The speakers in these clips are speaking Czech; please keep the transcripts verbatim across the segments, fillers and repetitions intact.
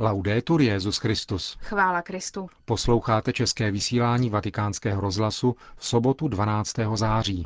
Laudetur Jesus Christus. Chvála Kristu. Posloucháte české vysílání Vatikánského rozhlasu v sobotu dvanáctého září.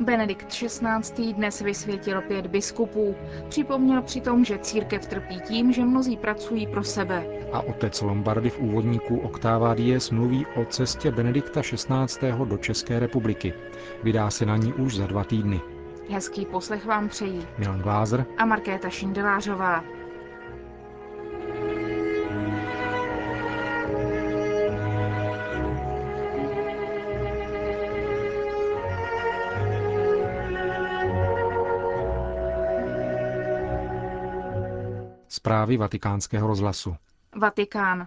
Benedikt šestnáctý. dnes vysvětil pět biskupů. Připomněl přitom, že církev trpí tím, že mnozí pracují pro sebe. A otec Lombardi v úvodníku Octava Dies mluví o cestě Benedikta šestnáctého. do České republiky. Vydá se na ní už za dva týdny. Hezký poslech vám přejí Milan Glázer a Markéta Šindelářová. Zprávy Vatikánského rozhlasu. Vatikán.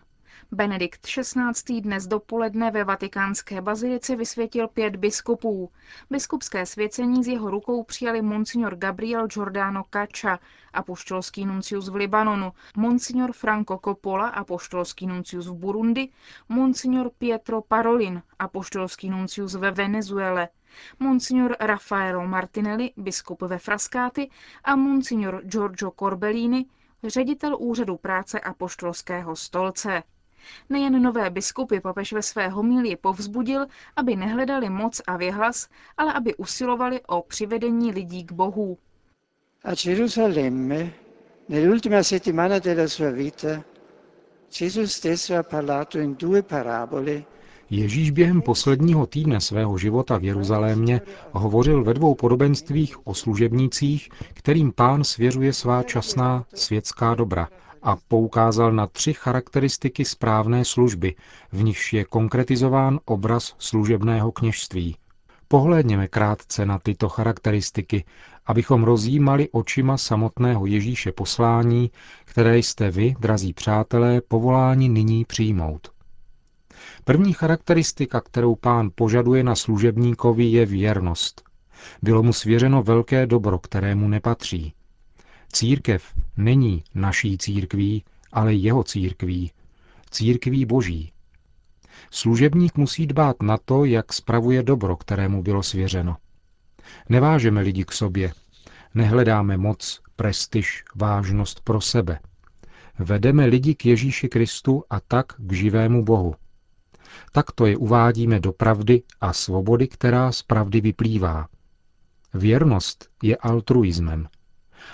Benedikt šestnáctý. dnes dopoledne ve vatikánské bazilice vysvětil pět biskupů. Biskupské svěcení z jeho rukou přijali monsignor Gabriel Giordano Caca, apoštolský nuncius v Libanonu, monsignor Franco Coppola, apoštolský nuncius v Burundi, monsignor Pietro Parolin, apoštolský nuncius ve Venezuele, monsignor Rafaello Martinelli, biskup ve Frascati, a monsignor Giorgio Corbellini, ředitel úřadu práce apoštolského stolce. Nejen nové biskupy papež ve své homílii povzbudil, aby nehledali moc a věhlas, ale aby usilovali o přivedení lidí k Bohu. A Gerusalemme, nell'ultima settimana della sua vita, Gesù stesso ha parlato in due parabole. Ježíš během posledního týdne svého života v Jeruzalémě hovořil ve dvou podobenstvích o služebnicích, kterým Pán svěřuje svá časná světská dobra, a poukázal na tři charakteristiky správné služby, v nichž je konkretizován obraz služebného kněžství. Pohlédněme krátce na tyto charakteristiky, abychom rozjímali očima samotného Ježíše poslání, které jste vy, drazí přátelé, povoláni nyní přijmout. První charakteristika, kterou Pán požaduje na služebníkovi, je věrnost. Bylo mu svěřeno velké dobro, kterému nepatří. Církev není naší církví, ale jeho církví, církví Boží. Služebník musí dbát na to, jak spravuje dobro, kterému bylo svěřeno. Nevážeme lidi k sobě, nehledáme moc, prestiž, vážnost pro sebe. Vedeme lidi k Ježíši Kristu a tak k živému Bohu. Takto je uvádíme do pravdy a svobody, která z pravdy vyplývá. Věrnost je altruismem.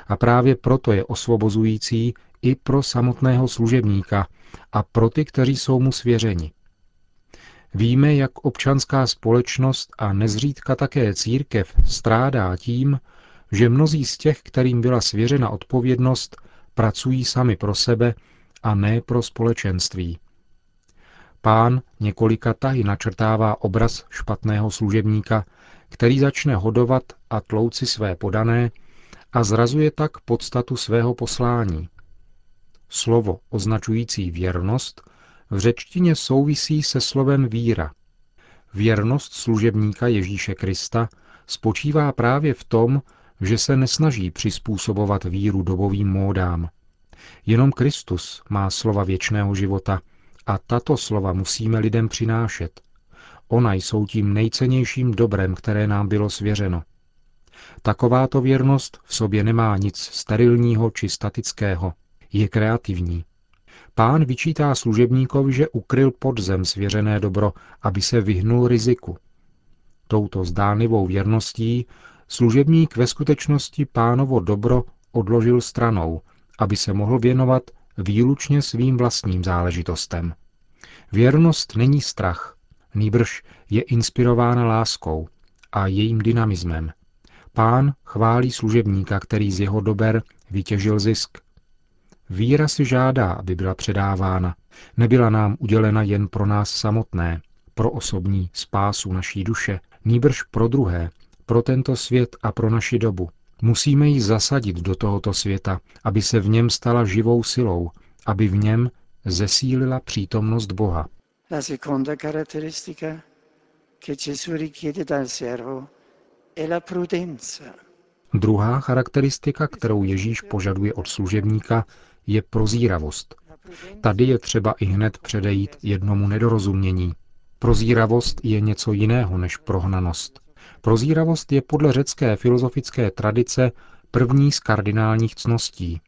A právě proto je osvobozující i pro samotného služebníka a pro ty, kteří jsou mu svěřeni. Víme, jak občanská společnost a nezřídka také církev strádá tím, že mnozí z těch, kterým byla svěřena odpovědnost, pracují sami pro sebe a ne pro společenství. Pán několika tahy načrtává obraz špatného služebníka, který začne hodovat a tlouci své podané a zrazuje tak podstatu svého poslání. Slovo označující věrnost v řečtině souvisí se slovem víra. Věrnost služebníka Ježíše Krista spočívá právě v tom, že se nesnaží přizpůsobovat víru dobovým módám. Jenom Kristus má slova věčného života, a tato slova musíme lidem přinášet. Ona jsou tím nejcennějším dobrem, které nám bylo svěřeno. Takováto věrnost v sobě nemá nic sterilního či statického. Je kreativní. Pán vyčítá služebníkovi, že ukryl pod zem svěřené dobro, aby se vyhnul riziku. Touto zdánlivou věrností služebník ve skutečnosti Pánovo dobro odložil stranou, aby se mohl věnovat výlučně svým vlastním záležitostem. Věrnost není strach, nýbrž je inspirována láskou a jejím dynamismem. Pán chválí služebníka, který z jeho dober vytěžil zisk. Víra si žádá, aby byla předávána. Nebyla nám udělena jen pro nás samotné, pro osobní spásu naší duše, nýbrž pro druhé, pro tento svět a pro naši dobu. Musíme ji zasadit do tohoto světa, aby se v něm stala živou silou, aby v něm zesílila přítomnost Boha. La seconda caratteristica che Gesù richiede dal servo è la prudenza. Druhá charakteristika, kterou Ježíš požaduje od služebníka, je prozíravost, Tady je třeba i hned předejít jednomu nedorozumění. Prozíravost je něco jiného než prohnanost. Prozíravost je podle řecké filozofické tradice první z kardinálních cností.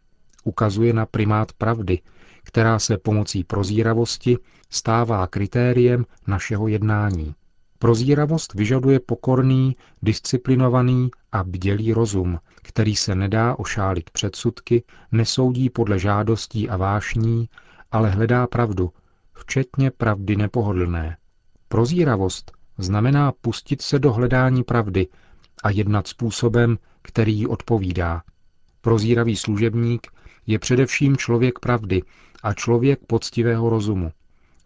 Ukazuje na primát pravdy, která se pomocí prozíravosti stává kritériem našeho jednání. Prozíravost vyžaduje pokorný, disciplinovaný a bdělý rozum, který se nedá ošálit předsudky, nesoudí podle žádostí a vášní, ale hledá pravdu, včetně pravdy nepohodlné. Prozíravost znamená pustit se do hledání pravdy a jednat způsobem, který jí odpovídá. Prozíravý služebník je především člověk pravdy a člověk poctivého rozumu.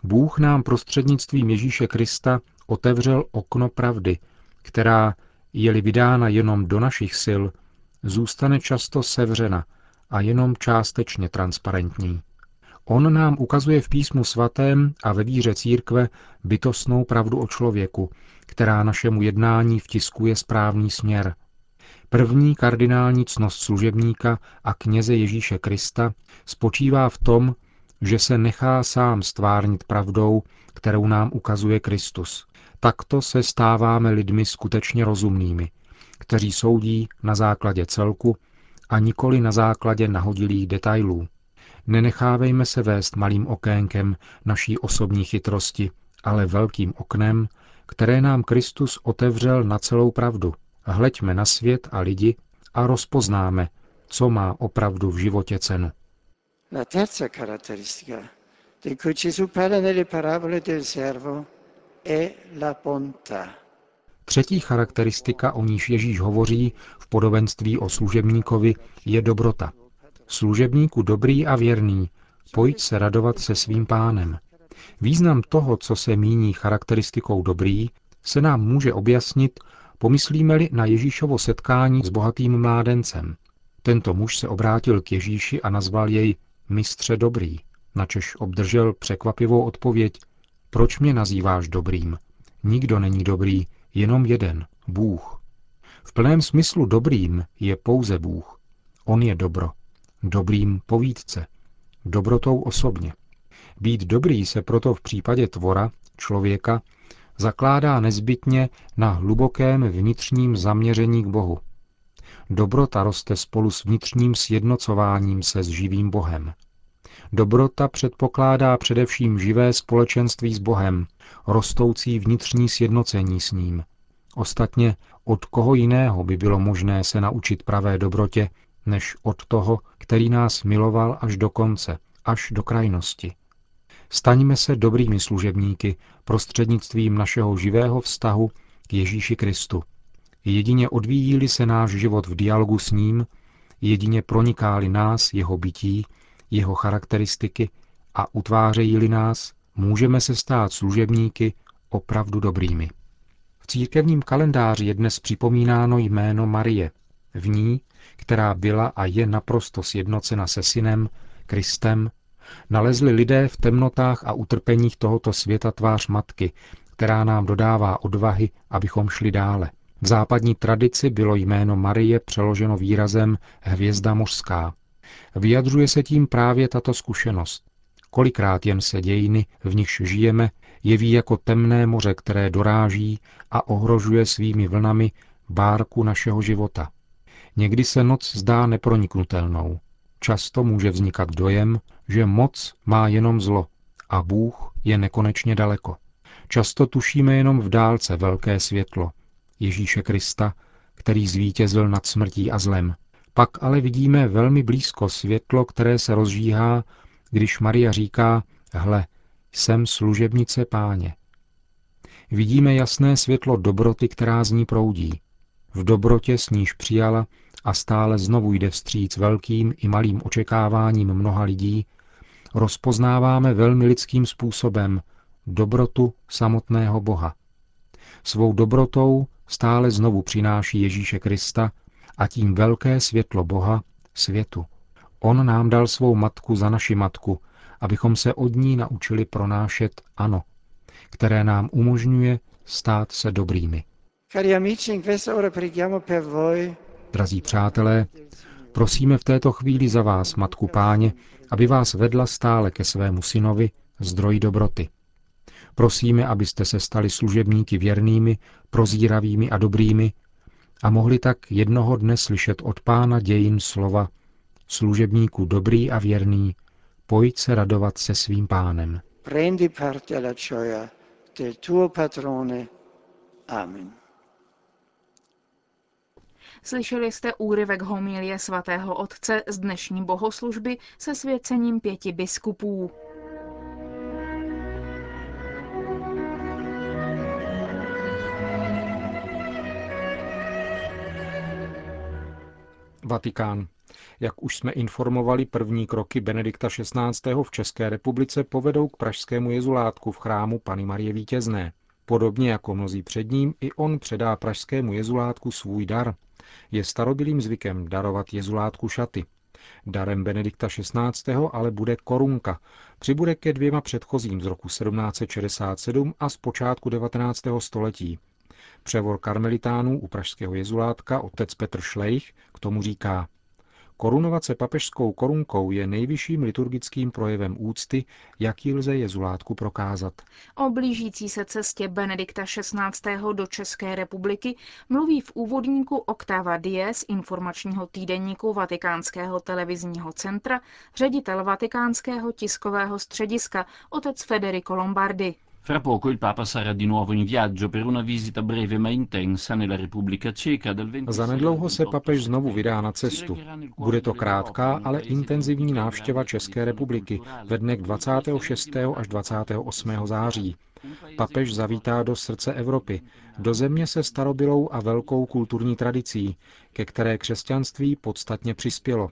Bůh nám prostřednictvím Ježíše Krista otevřel okno pravdy, která, je-li vydána jenom do našich sil, zůstane často sevřena a jenom částečně transparentní. On nám ukazuje v Písmu svatém a ve víře církve bytostnou pravdu o člověku, která našemu jednání vtiskuje správný směr. První kardinální ctnost služebníka a kněze Ježíše Krista spočívá v tom, že se nechá sám stvárnit pravdou, kterou nám ukazuje Kristus. Takto se stáváme lidmi skutečně rozumnými, kteří soudí na základě celku a nikoli na základě nahodilých detailů. Nenechávejme se vést malým okénkem naší osobní chytrosti, ale velkým oknem, které nám Kristus otevřel na celou pravdu. Hleďme na svět a lidi a rozpoznáme, co má opravdu v životě cenu. La terza caratteristica di cui Gesù parla nelle parabole del servo è la bontà. Třetí charakteristika, o níž Ježíš hovoří v podobenství o služebníkovi, je dobrota. Služebníku dobrý a věrný, pojď se radovat se svým pánem. Význam toho, co se míní charakteristikou dobrý, se nám může objasnit, pomyslíme-li na Ježíšovo setkání s bohatým mládencem. Tento muž se obrátil k Ježíši a nazval jej mistře dobrý, načež obdržel překvapivou odpověď: proč mě nazýváš dobrým? Nikdo není dobrý, jenom jeden, Bůh. V plném smyslu dobrým je pouze Bůh. On je dobro. Dobrým povídce. Dobrotou osobně. Být dobrý se proto v případě tvora, člověka, zakládá nezbytně na hlubokém vnitřním zaměření k Bohu. Dobrota roste spolu s vnitřním sjednocováním se s živým Bohem. Dobrota předpokládá především živé společenství s Bohem, rostoucí vnitřní sjednocení s ním. Ostatně od koho jiného by bylo možné se naučit pravé dobrotě, než od toho, který nás miloval až do konce, až do krajnosti. Staňme se dobrými služebníky prostřednictvím našeho živého vztahu k Ježíši Kristu. Jedině odvíjí-li se náš život v dialogu s ním, jedině proniká-li nás jeho bytí, jeho charakteristiky a utvářejí-li nás, můžeme se stát služebníky opravdu dobrými. V církevním kalendáři je dnes připomínáno jméno Marie, v ní, která byla a je naprosto sjednocena se synem, Kristem, nalezli lidé v temnotách a utrpeních tohoto světa tvář matky, která nám dodává odvahy, abychom šli dále. V západní tradici bylo jméno Marie přeloženo výrazem hvězda mořská. Vyjadřuje se tím právě tato zkušenost. Kolikrát jen se dějiny, v nichž žijeme, jeví jako temné moře, které doráží a ohrožuje svými vlnami bárku našeho života. Někdy se noc zdá neproniknutelnou. Často může vznikat dojem, že moc má jenom zlo a Bůh je nekonečně daleko. Často tušíme jenom v dálce velké světlo Ježíše Krista, který zvítězil nad smrtí a zlem. Pak ale vidíme velmi blízko světlo, které se rozžíhá, když Maria říká: hle, jsem služebnice Páně. Vidíme jasné světlo dobroty, která z ní proudí. V dobrotě s níž přijala a stále znovu jde vstříc velkým i malým očekáváním mnoha lidí, rozpoznáváme velmi lidským způsobem dobrotu samotného Boha. Svou dobrotou stále znovu přináší Ježíše Krista a tím velké světlo Boha světu. On nám dal svou matku za naši matku, abychom se od ní naučili pronášet ano, které nám umožňuje stát se dobrými. Cari amici, in questa ora preghiamo per voi. Drazí přátelé, Prosíme v této chvíli za vás, Matku Páně, aby vás vedla stále ke svému synovi, zdroj dobroty. Prosíme, abyste se stali služebníky věrnými, prozíravými a dobrými a mohli tak jednoho dne slyšet od Pána dějin slova: služebníku dobrý a věrný, pojď se radovat se svým Pánem. Prendi parte alla gioia del tuo patrone. Amen. Slyšeli jste úryvek homilie svatého otce z dnešní bohoslužby se svěcením pěti biskupů. Vatikán. Jak už jsme informovali, první kroky Benedikta šestnáctého v České republice povedou k pražskému jezulátku v chrámu Panny Marie Vítězné. Podobně jako mnozí před ním, i on předá pražskému jezulátku svůj dar. Je starobylým zvykem darovat jezulátku šaty. Darem Benedikta šestnáctého ale bude korunka. Přibude ke dvěma předchozím z roku sedmnáct set šedesát sedm a z počátku devatenáctého století. Převor karmelitánů u pražského jezulátka otec Petr Šlejch k tomu říká: korunovace papežskou korunkou je nejvyšším liturgickým projevem úcty, jaký lze jezulátku prokázat. O blížící se cestě Benedikta šestnáctého do České republiky mluví v úvodníku Octava Diez informačního týdeníku Vatikánského televizního centra ředitel Vatikánského tiskového střediska otec Federico Lombardi. Fra poco il Papa sarà di nuovo in viaggio per una visita breve ma intensa nella Repubblica Ceca del dvacátého sedmého. Zanedlouho se papež znovu vydá na cestu. Bude to krátká, ale intenzivní návštěva České republiky ve dnech dvacátého šestého až dvacátého osmého září. Papež zavítá do srdce Evropy, do země se starobylou a velkou kulturní tradicí, ke které křesťanství podstatně přispělo.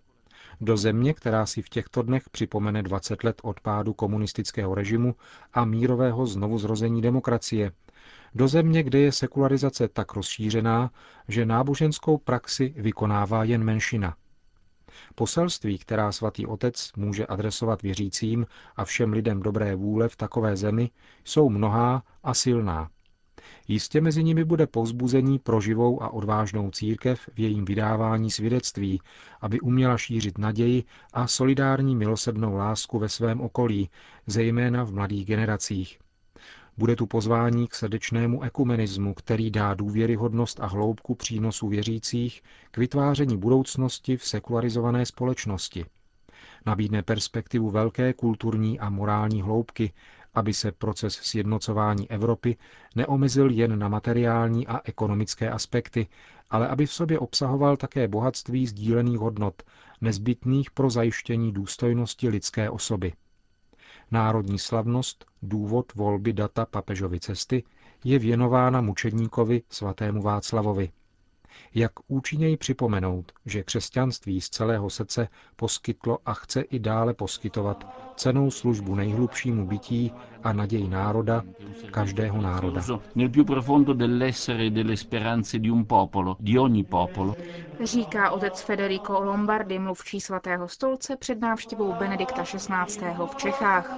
Do země, která si v těchto dnech připomene dvacet let od pádu komunistického režimu a mírového znovuzrození demokracie. Do země, kde je sekularizace tak rozšířená, že náboženskou praxi vykonává jen menšina. Poselství, která svatý otec může adresovat věřícím a všem lidem dobré vůle v takové zemi, jsou mnohá a silná. Jistě mezi nimi bude povzbuzení pro živou a odvážnou církev v jejím vydávání svědectví, aby uměla šířit naději a solidární milosrdnou lásku ve svém okolí, zejména v mladých generacích. Bude tu pozvání k srdečnému ekumenismu, který dá důvěryhodnost a hloubku přínosu věřících k vytváření budoucnosti v sekularizované společnosti. Nabídne perspektivu velké kulturní a morální hloubky, aby se proces sjednocování Evropy neomezil jen na materiální a ekonomické aspekty, ale aby v sobě obsahoval také bohatství sdílených hodnot, nezbytných pro zajištění důstojnosti lidské osoby. Národní slavnost, důvod volby data papežovy cesty, je věnována mučedníkovi svatému Václavovi. Jak účinněji připomenout, že křesťanství z celého srdce poskytlo a chce i dále poskytovat cennou službu nejhlubšímu bytí a naději národa, každého národa. Říká otec Federico Lombardi, mluvčí svatého stolce před návštěvou Benedikta šestnáctého v Čechách.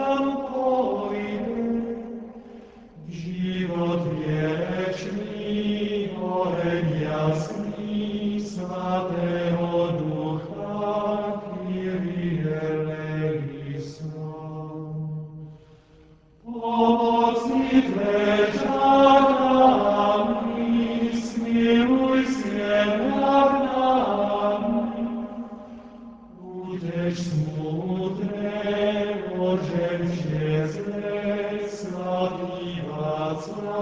Amen.